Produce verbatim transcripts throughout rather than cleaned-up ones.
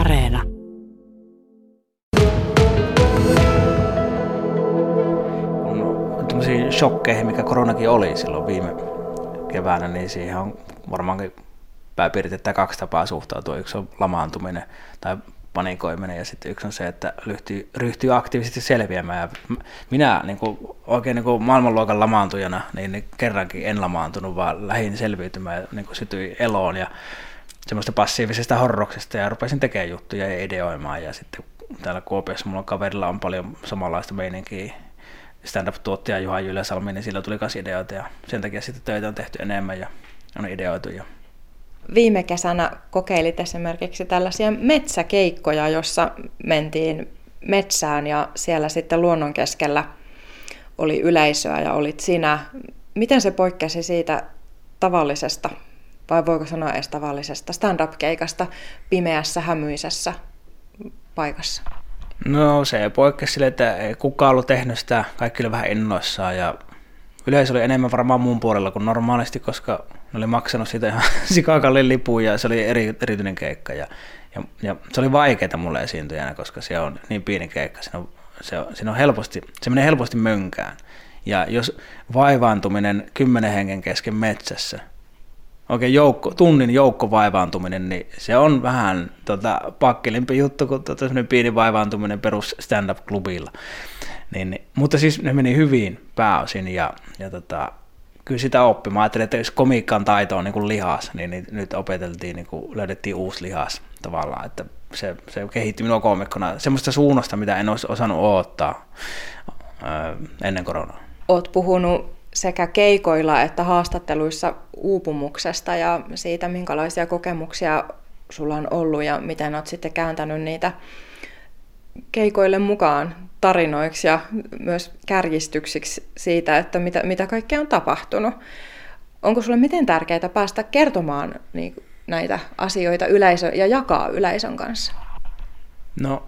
Areena. On tämmöisiä shokkeihin, mikä koronakin oli silloin viime keväänä, niin siihen on varmaankin pääpiirteittäin kaksi tapaa suhtautua. Yksi on lamaantuminen tai panikoiminen ja sitten yksi on se, että ryhtyy, ryhtyy aktiivisesti selviämään. Ja minä niin kuin, oikein niin kuin maailmanluokan lamaantujana niin kerrankin en lamaantunut, vaan lähdin selviytymään ja niin kuin sytyin eloon ja semmoista passiivisesta horroksesta ja rupesin tekemään juttuja ja ideoimaan. Ja sitten täällä Kuopiossa mulla kaverilla on paljon samanlaista meininkiä. Stand-up-tuottaja Juha Jyläsalmi, niin sillä tuli myös ideoita ja sen takia sitten töitä on tehty enemmän ja on ideoitu. Ja viime kesänä kokeilit esimerkiksi tällaisia metsäkeikkoja, jossa mentiin metsään ja siellä sitten luonnon keskellä oli yleisöä ja olit sinä. Miten se poikkesi siitä tavallisesta, vai voiko sanoa edes tavallisesta stand-up-keikasta pimeässä, hämyisessä paikassa? No se poikkesi sille, että ei kukaan ollut tehnyt sitä, kaikki oli vähän innoissaan ja yleisö oli enemmän varmaan mun puolella kuin normaalisti, koska ne oli maksanut siitä ihan sikakallin lipun ja se oli eri, erityinen keikka. Ja, ja, ja se oli vaikeaa mulle esiintyjänä, koska se on niin pieni keikka, se, on, se, se, on helposti, se menee helposti mönkään. Ja jos vaivaantuminen kymmenen hengen kesken metsässä, oikein joukko, tunnin joukkovaivaantuminen, niin se on vähän tota, pakkilimpi juttu kuin tota, pieni vaivaantuminen perus stand-up-klubilla. Niin, mutta siis ne meni hyvin pääosin ja, ja tota, kyllä sitä oppi. Mä ajattelin, että jos komiikan taito on niin kuin lihas, niin nyt opeteltiin, niin kuin löydettiin uusi lihas tavallaan, että se, se kehitti minua koomikkona semmoista suunnasta, mitä en olisi osannut odottaa öö, ennen koronaa. Oot puhunut sekä keikoilla että haastatteluissa uupumuksesta ja siitä, minkälaisia kokemuksia sulla on ollut ja miten oot sitten kääntänyt niitä keikoille mukaan tarinoiksi ja myös kärjistyksiksi siitä, että mitä, mitä kaikkea on tapahtunut. Onko sulle miten tärkeää päästä kertomaan niin, näitä asioita yleisö, ja jakaa yleisön kanssa? No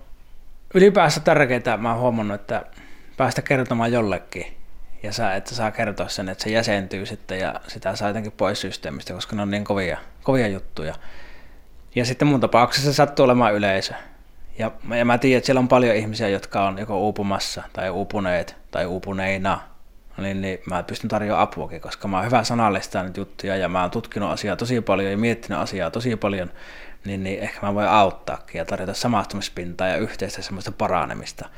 ylipäänsä tärkeää, mä oon huomannut, että päästä kertomaan jollekin ja saa, että saa kertoa sen, että se jäsentyy sitten ja sitä saa jotenkin pois systeemistä, koska ne on niin kovia, kovia juttuja. Ja sitten mun tapauksessa se sattuu olemaan yleisö. Ja mä, ja mä tiedän, että siellä on paljon ihmisiä, jotka on joko uupumassa tai uupuneet tai uupuneina, niin, niin mä pystyn tarjoamaan apuakin, koska mä oon hyvä sanallistaa nyt juttuja ja mä oon tutkinut asiaa tosi paljon ja miettinyt asiaa tosi paljon, niin, niin ehkä mä voin auttaakin ja tarjota samastumispintaa ja yhteistä semmoista paranemista.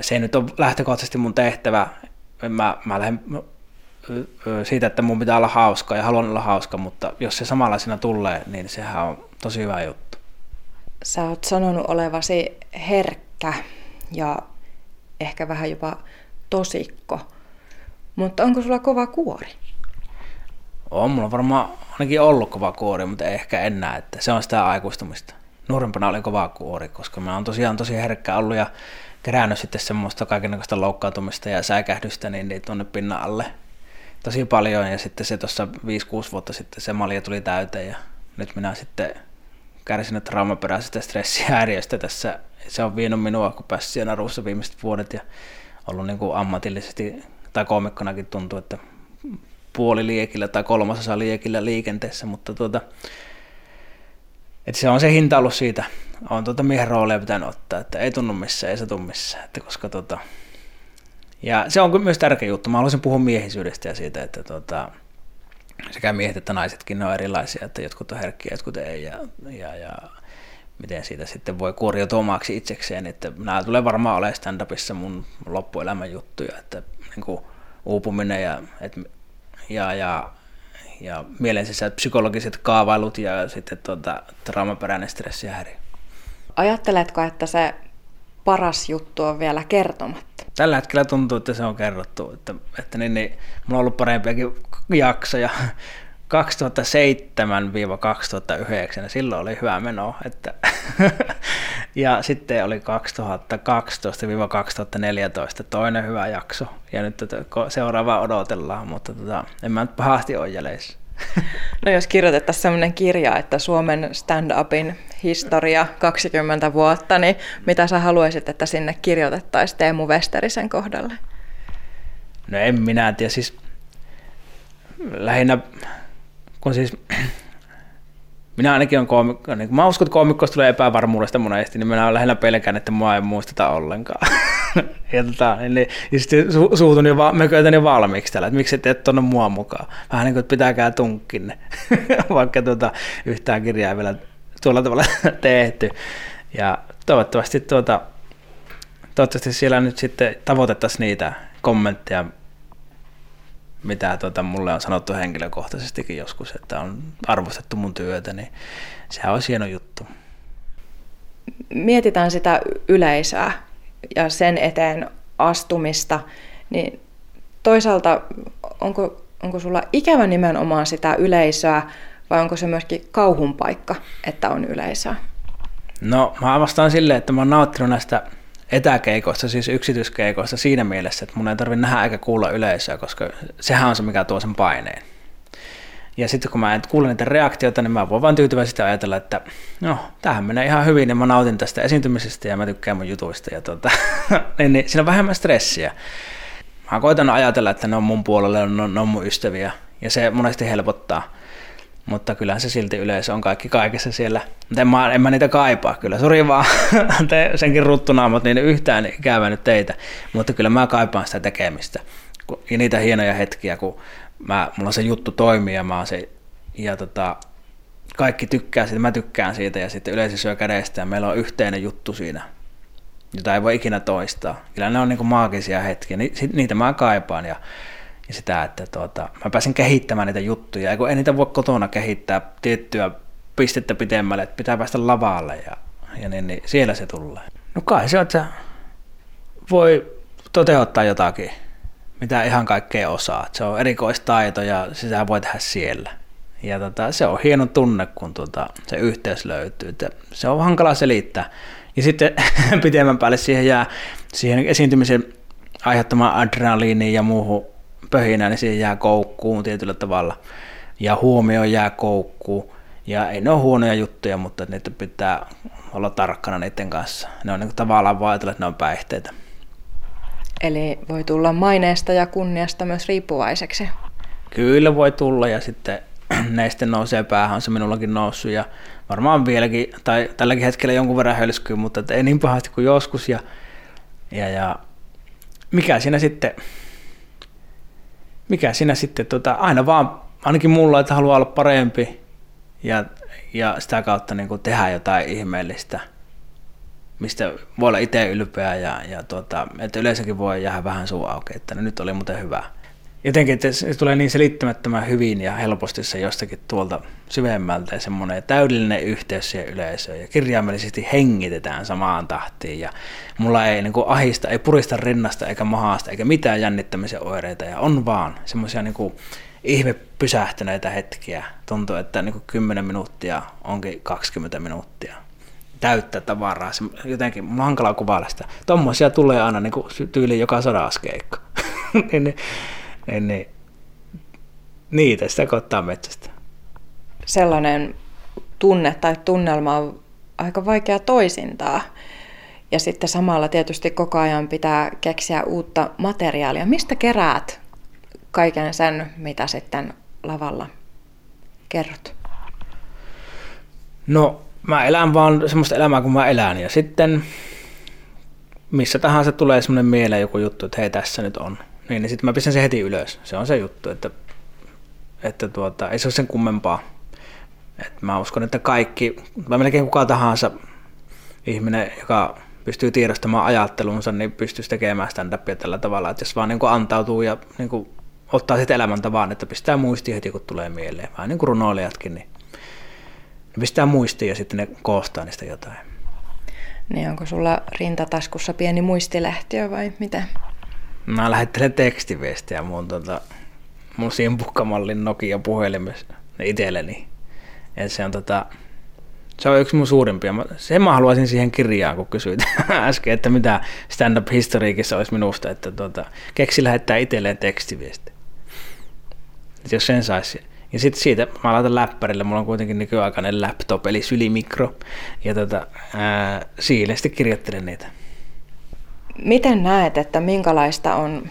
Se ei nyt ole lähtökohtaisesti mun tehtävä. Mä, mä lähden siitä, että mun pitää olla hauska ja haluan olla hauska, mutta jos se samanlaisena tulee, niin sehän on tosi hyvä juttu. Sä oot sanonut olevasi herkkä ja ehkä vähän jopa tosikko, mutta onko sulla kova kuori? On, mulla on varmaan ainakin ollut kova kuori, mutta ehkä enää, että se on sitä aikuistumista. Nuorempana oli kova kuori, koska mä oon tosiaan tosi herkkä ollut ja kerännyt sitten semmoista kaikenlaista loukkaantumista ja säikähdystä niin niitä tuonne pinnan alle tosi paljon ja sitten se tuossa viisi kuusi vuotta sitten se malja tuli täyteen ja nyt minä sitten kärsinyt traumaperäisestä stressihäiriöstä tässä. Se on vienyt minua, kun päässyt siellä narussa viimeiset vuodet ja ollut niin kuin ammatillisesti tai koomikkonakin tuntuu, että puoli liekillä tai kolmasosa liekillä liikenteessä, mutta tuota, että se on se hinta ollut siitä. On tuota miehen roolia pitänyt ottaa, että ei tunnu missään, ei satu missään. Että koska tuota, ja se on myös tärkeä juttu. Mä haluaisin puhua miehisyydestä ja siitä, että tuota, sekä miehet että naisetkin, ne on erilaisia, että jotkut on herkkiä, jotkut ei, ja, ja, ja miten siitä sitten voi kuoriutua omaksi itsekseen, että nämä tulee varmaan olemaan stand-upissa mun loppuelämän juttuja, että niin kuin uupuminen ja, et, ja, ja, ja mielensä psykologiset kaavailut ja sitten tuota, traumaperäinen stressihäiriö. Ajatteletko, että se paras juttu on vielä kertomatta? Tällä hetkellä tuntuu, että se on kerrottu. Että, että niin, niin, mulla on ollut parempiakin jaksoja kaksituhattaseitsemän kaksituhattayhdeksän, ja silloin oli hyvä meno. Että ja sitten oli kaksituhattakaksitoista kaksituhattaneljätoista toinen hyvä jakso, ja nyt seuraavaa odotellaan, mutta tota, en mä nyt pahasti ole jäleissä. No jos kirjoitettaisiin sellainen kirja, että Suomen stand-upin historia kaksikymmentä vuotta, niin mitä sä haluaisit, että sinne kirjoitettaisiin Teemu Westerisen kohdalle? No en minä tiedä, siis lähinnä kun siis Minä ainakin on koomikko, niin mä uskon, että koomikkoista tulee epävarmuudesta monesti, niin minä olen lähinnä pelkään, että mua ei muisteta ollenkaan. ja tota, niin, ja sitten su- suutun jo, va- mököitän jo valmiiksi tällä, että miksi et tee tuonne mua mukaan. Vähän niin kuin, että pitääkää tunkkinne, vaikka tuota, yhtään kirjaa vielä tuolla tavalla tehty. Ja toivottavasti, tuota, toivottavasti siellä nyt sitten tavoitettaisiin niitä kommentteja, mitä tuota, mulle on sanottu henkilökohtaisestikin joskus, että on arvostettu mun työtä, niin sehän olisi hieno juttu. Mietitään sitä yleisöä ja sen eteen astumista, niin toisaalta onko, onko sulla ikävä nimenomaan sitä yleisöä vai onko se myöskin kauhun paikka, että on yleisöä? No mä vastaan silleen, että mä oon nauttinut näistä etäkeikoista, siis yksityiskeikoista siinä mielessä, että mun ei tarvitse nähdä eikä kuulla yleisöä, koska sehän on se, mikä tuo sen paineen. Ja sitten kun mä en kuule niitä reaktioita, niin mä voin vaan tyytyväisesti ajatella, että no, tämähän menee ihan hyvin, ja mä nautin tästä esiintymisestä, ja mä tykkään mun jutuista, ja tuota, niin, niin siinä on vähemmän stressiä. Mä koitan ajatella, että ne on mun puolella, ne on, ne on mun ystäviä, ja se monesti helpottaa. Mutta kyllähän se silti yleisö on kaikki kaikessa siellä. En mä, en mä niitä kaipaa kyllä, sori vaan te senkin ruttunaamat, niin yhtään ikävä nyt teitä. Mutta kyllä mä kaipaan sitä tekemistä ja niitä hienoja hetkiä, kun mä, mulla se juttu toimii ja, mä se, ja tota, kaikki tykkää siitä, mä tykkään siitä ja sitten yleisö syö kädestä ja meillä on yhteinen juttu siinä, jota ei voi ikinä toistaa. Kyllä ne on niin kuin maagisia hetkiä, Ni, niitä mä kaipaan. Ja Ja sitä, että tuota, mä pääsin kehittämään niitä juttuja, kun ei niitä voi kotona kehittää tiettyä pistettä pitemmälle, että pitää päästä lavalle ja, ja niin, niin siellä se tulee. No kai se on, että voi toteuttaa jotakin, mitä ihan kaikkea osaa. Se on erikoistaito ja sitä voi tehdä siellä. Ja tota, se on hieno tunne, kun tuota, se yhteys löytyy. Se on hankala selittää. Ja sitten pitemmän päälle siihen jää siihen esiintymisen aiheuttamaan adrenaliiniin ja muuhun pöhinä, niin siihen jää koukkuun tietyllä tavalla ja huomio jää koukkuun ja ei ne ole huonoja juttuja, mutta niitä pitää olla tarkkana niiden kanssa. Ne on niin kuin tavallaan vaan ajatella, että ne on päihteitä. Eli voi tulla maineesta ja kunniasta myös riippuvaiseksi? Kyllä voi tulla ja sitten ne sitten nousee päähän, on se minullakin noussut ja varmaan vieläkin tai tälläkin hetkellä jonkun verran hölskyy, mutta ei niin pahasti kuin joskus ja, ja, ja mikä siinä sitten Mikä siinä sitten, tota, aina vaan, ainakin mulla, että haluaa olla parempi ja, ja sitä kautta niin kuin tehdä jotain ihmeellistä, mistä voi olla itse ylpeä ja, ja tuota, että yleensäkin voi jäädä vähän suu auki, että no, nyt oli muuten hyvä. Jotenkin, että se tulee niin selittämättömän hyvin ja helposti se jostakin tuolta syvemmältä ja semmoinen täydellinen yhteys siihen yleisöön ja kirjaimellisesti hengitetään samaan tahtiin ja mulla ei niin kuin ahista, ei purista rinnasta eikä mahasta eikä mitään jännittämisen oireita ja on vaan semmoisia niin kuin ihme pysähtyneitä hetkiä. Tuntuu, että niin kuin kymmenen minuuttia onkin kaksikymmentä minuuttia. Täyttä tavaraa, se jotenkin mun on hankalaa kuvailla sitä. Tommoisia tulee aina niin kuin tyyliin joka sodaskeikka. Niin, niin. Niitä sitä koittaa metsästä. Sellainen tunne tai tunnelma on aika vaikea toisintaa. Ja sitten samalla tietysti koko ajan pitää keksiä uutta materiaalia. Mistä keräät kaiken sen, mitä sitten lavalla kerrot? No, mä elän vaan semmoista elämää, kun mä elän. Ja sitten missä tahansa tulee semmoinen mieleen joku juttu, että hei, tässä nyt on. Niin, niin sitten mä pistän sen heti ylös. Se on se juttu, että, että tuota, ei se ole sen kummempaa. Et mä uskon, että kaikki, tai melkein kuka tahansa ihminen, joka pystyy tiedostamaan ajattelunsa, niin pystyisi tekemään stand-upia tällä tavalla. Että jos vaan niin kuin antautuu ja niin kuin ottaa sitten elämäntavan, että pistää muistia heti, kun tulee mieleen. Vähän niin kuin runoilijatkin, niin ne pistää muistia ja sitten ne koostaa niistä jotain. Niin, onko sulla rintataskussa pieni muistilehtiö vai mitä? Mä lähettelen tekstiviestiä mun, tota, mun simpukkamallin Nokia-puhelimessa itselleni. Et se, on, tota, se on yksi mun suurimpia. Sen mä haluaisin siihen kirjaan, kun kysyit äsken, että mitä stand-up-historiikissa olisi minusta, että tota, keksi lähettää itselleen tekstiviestiä. Et jos sen saisi. Ja sitten siitä mä laitan läppärille, mulla on kuitenkin nykyaikainen laptop, eli sylimikro, ja tota, ää, siilesti kirjoittelen niitä. Miten näet, että minkälaista on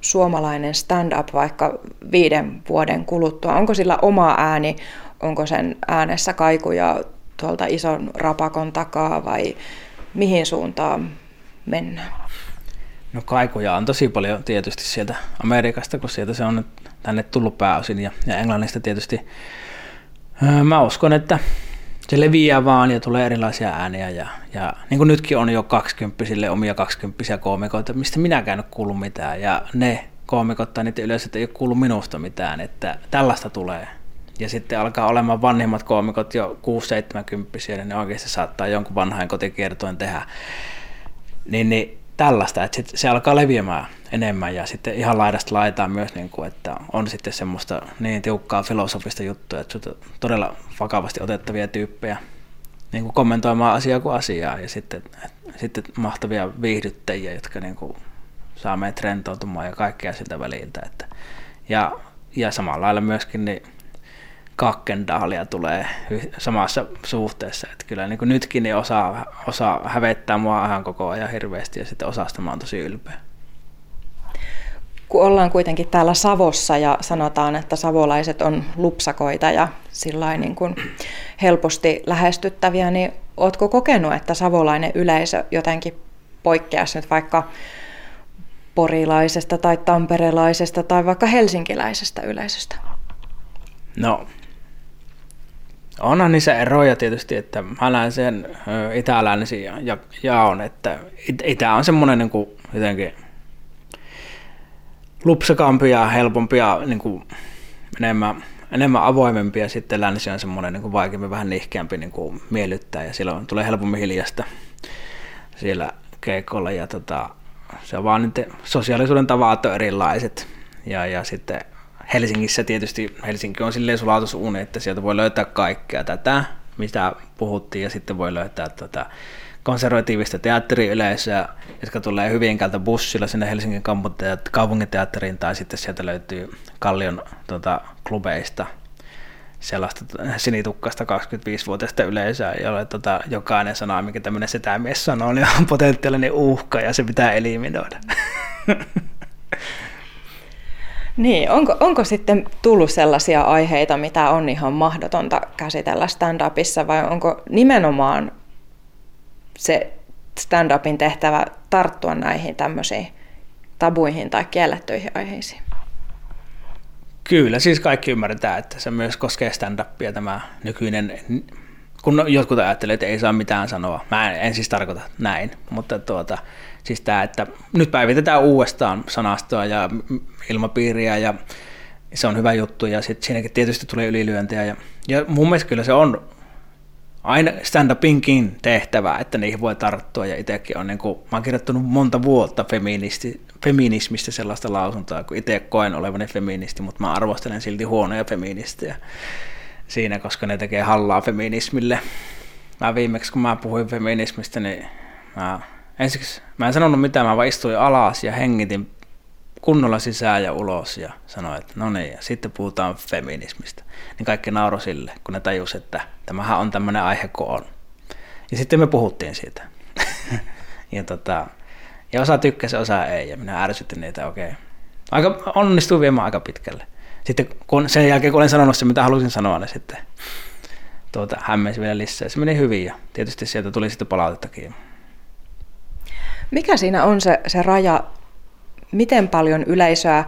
suomalainen stand-up vaikka viiden vuoden kuluttua? Onko sillä oma ääni, onko sen äänessä kaikuja tuolta ison rapakon takaa vai mihin suuntaan mennään? No kaikuja on tosi paljon tietysti sieltä Amerikasta, kun sieltä se on nyt tänne tullut pääosin ja, ja Englannista tietysti. Mä uskon, että se leviää vaan ja tulee erilaisia ääniä ja, ja niin kuin nytkin on jo kaksikymppisille omia kaksikymppisiä koomikoita, mistä minäkään en ole kuullut mitään ja ne koomikot tai niitä yleensä ei ole kuullut minusta mitään, että tällaista tulee. Ja sitten alkaa olemaan vanhimmat koomikot jo kuusi seitsemänkymppiset, niin ne oikeasti saattaa jonkun vanhain kotikiertoin tehdä. Niin, niin tällaista, että se alkaa leviämään enemmän ja sitten ihan laidasta laitaan myös, niin kuin, että on sitten semmoista niin tiukkaa filosofista juttua, että todella vakavasti otettavia tyyppejä niin kuin kommentoimaan asiaa kuin asiaa ja sitten, sitten mahtavia viihdyttäjiä, jotka niin kuin saa meidät rentoutumaan ja kaikkea siltä väliltä. Että, ja, ja samalla lailla myöskin niin kakkendaalia tulee samassa suhteessa, että kyllä niin kuin nytkin niin osa, osa hävettää mua ihan koko ajan hirveästi ja sitten osasta mä oon tosi ylpeä. Kun ollaan kuitenkin täällä Savossa ja sanotaan, että savolaiset on lupsakoita ja sillain niin kuin helposti lähestyttäviä, niin ootko kokenut, että savolainen yleisö jotenkin poikkeaisi nyt vaikka porilaisesta tai tamperelaisesta tai vaikka helsinkiläisestä yleisöstä? No, onhan niissä eroja tietysti, että mä näen sen itä-läänisiin ja, ja, ja on, että it, itä on semmoinen niin kuin jotenkin lupsakampi ja helpompi ja niin kuin enemmän, enemmän avoimempi ja sitten länsi on semmoinen niin kuin vaikeampi, vähän nihkeämpi niin kuin miellyttää ja silloin tulee helpommin hiljasta siellä keikolla ja tota, se on vaan niiden sosiaalisuuden tavat on erilaiset ja, ja sitten Helsingissä tietysti, Helsinki on silleen sulatusuuni, että sieltä voi löytää kaikkea tätä, mitä puhuttiin, ja sitten voi löytää tätä konservatiivista teatteriyleisöä, jotka tulee Hyvinkäältä bussilla sinne Helsingin kaupunginteatteriin, tai sitten sieltä löytyy Kallion tuota, klubeista sellaista sinitukkaista kaksikymmentäviisivuotiaista yleisöä, jolle tuota, jokainen sana, mikä tämmöinen setämies sanoo, niin on potentiaalinen uhka, ja se pitää eliminoida. Niin, onko, onko sitten tullut sellaisia aiheita, mitä on ihan mahdotonta käsitellä stand-upissa, vai onko nimenomaan se stand-upin tehtävä tarttua näihin tämmöisiin tabuihin tai kiellettyihin aiheisiin? Kyllä, siis kaikki ymmärretään, että se myös koskee stand-upia tämä nykyinen, kun jotkut ajattelee, että ei saa mitään sanoa. Mä en, en siis tarkoita näin, mutta tuota... Siis tämä, että nyt päivitetään uudestaan sanastoa ja ilmapiiriä ja se on hyvä juttu ja sitten siinäkin tietysti tulee ylilyöntejä. Ja, ja mun mielestä kyllä se on aina stand-upinkin tehtävä, että niihin voi tarttua ja itsekin on, niin kuin, mä oon kirjoittanut monta vuotta feministi, feminismistä sellaista lausuntoa, kun itse koen olevani feministi, mutta mä arvostelen silti huonoja feministejä siinä, koska ne tekee hallaa feminismille. Mä viimeksi kun mä puhuin feminismistä, niin mä... Ensiksi mä en sanonut mitään, mä vaan istuin alas ja hengitin kunnolla sisään ja ulos ja sanoin, että no niin, ja sitten puhutaan feminismistä. Niin kaikki nauroi sille, kun ne tajus, että tämähän on tämmöinen aihe kuin on. Ja sitten me puhuttiin siitä. ja, tota, ja osa tykkäsi, osa ei, ja minä ärsytin niitä, okei. Aika onnistuin viemään aika pitkälle. Sitten kun, sen jälkeen, kun olen sanonut se, mitä halusin sanoa, niin sitten tuota, hämmensi vielä lisää. Se meni hyvin, ja tietysti sieltä tuli sitten palautettakin. Mikä siinä on se, se raja, miten paljon yleisöä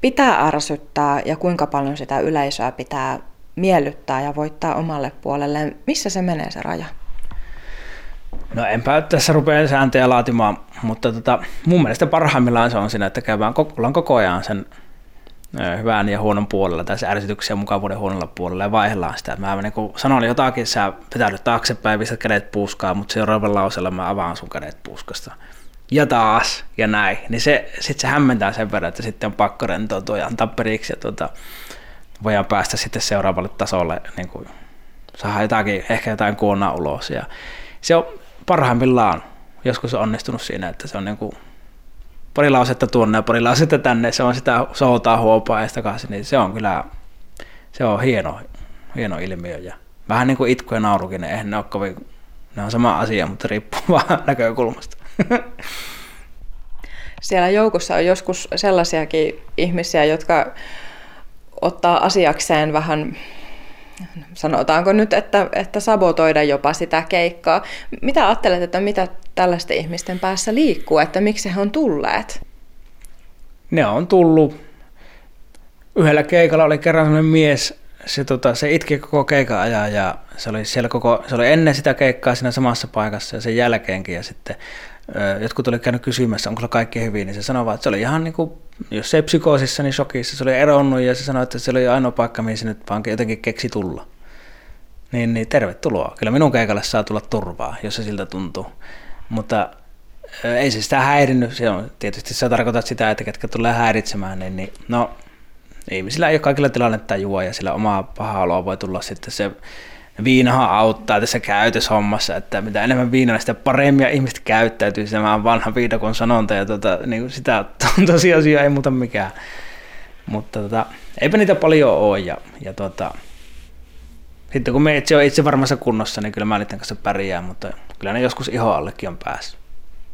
pitää ärsyttää ja kuinka paljon sitä yleisöä pitää miellyttää ja voittaa omalle puolelleen? Missä se menee se raja? No enpä tässä rupea sääntöjä laatimaan, mutta tota, mun mielestä parhaimmillaan se on siinä, että käydään ollaan koko ajan sen hyvän ja huonon puolella tai se ärsytyksen ja mukavuuden huonolla puolella ja vaihdellaan sitä. Mä niin kun sanon jotakin, sä pitäydyt taaksepäin, pistät kädet puuskaan, mutta seuraavalla lauseella mä avaan sun kädet puuskasta. Ja taas, ja näin. Niin se, sit se hämmentää sen verran, että sitten on pakko rentoutua ja antaa periksi ja tuota, voidaan päästä sitten seuraavalle tasolle. Niin kun saadaan jotakin, ehkä jotain kuonaa ulos. Ja se on parhaimmillaan joskus onnistunut siinä, että se on niin kuin pari lausetta tuonne ja pari lausetta tänne, se on sitä soutaa huopaa ja sitä kanssa, niin se on kyllä, se on hieno, hieno ilmiö. Ja vähän niin kuin itku ja naurukin, ne, eihän ne ole kovin, ne on sama asia, mutta riippuu vaan näkökulmasta. Siellä joukossa on joskus sellaisiakin ihmisiä, jotka ottaa asiakseen vähän sanotaanko nyt, että, että sabotoida jopa sitä keikkaa. Mitä ajattelet, että mitä tällaisten ihmisten päässä liikkuu, että miksi he on tulleet? Ne on tullut. Yhdellä keikalla oli kerran sellainen mies, se, tota, se itki koko keikan ajan ja se oli, siellä koko, se oli ennen sitä keikkaa siinä samassa paikassa ja sen jälkeenkin. Ja sitten ö, jotkut oli käynyt kysymässä, onko se kaikki hyvin, niin se sanoi vaan, että se oli ihan niin kuin, jos se ei psykoosissa, niin shokissa. Se oli eronnut ja se sanoi, että se oli ainoa paikka, mihin se nyt vaan jotenkin keksi tulla. Niin, niin tervetuloa. Kyllä minun keikalle saa tulla turvaa, jos se siltä tuntuu. Mutta ö, ei se sitä häirinnyt. Se on, tietysti sä tarkoitat sitä, että ketkä tulee häiritsemään, niin, niin no... Ihmisillä ei ole kaikilla tilannetta juo ja sillä omaa pahaa oloa voi tulla sitten se viinahan auttaa tässä käytöshommassa, että mitä enemmän viinaa, sitä paremmin ihmiset käyttäytyy. Tämä on vanha viidakon sanonta ja tota, niin sitä tosiasiaa ei muuta mikään. Mutta tota, eipä niitä paljon ole ja, ja tota, sitten kun me itse on itse varmassa kunnossa, niin kyllä mä niiden kanssa pärjään, mutta kyllä ne joskus iho allekin on päässyt.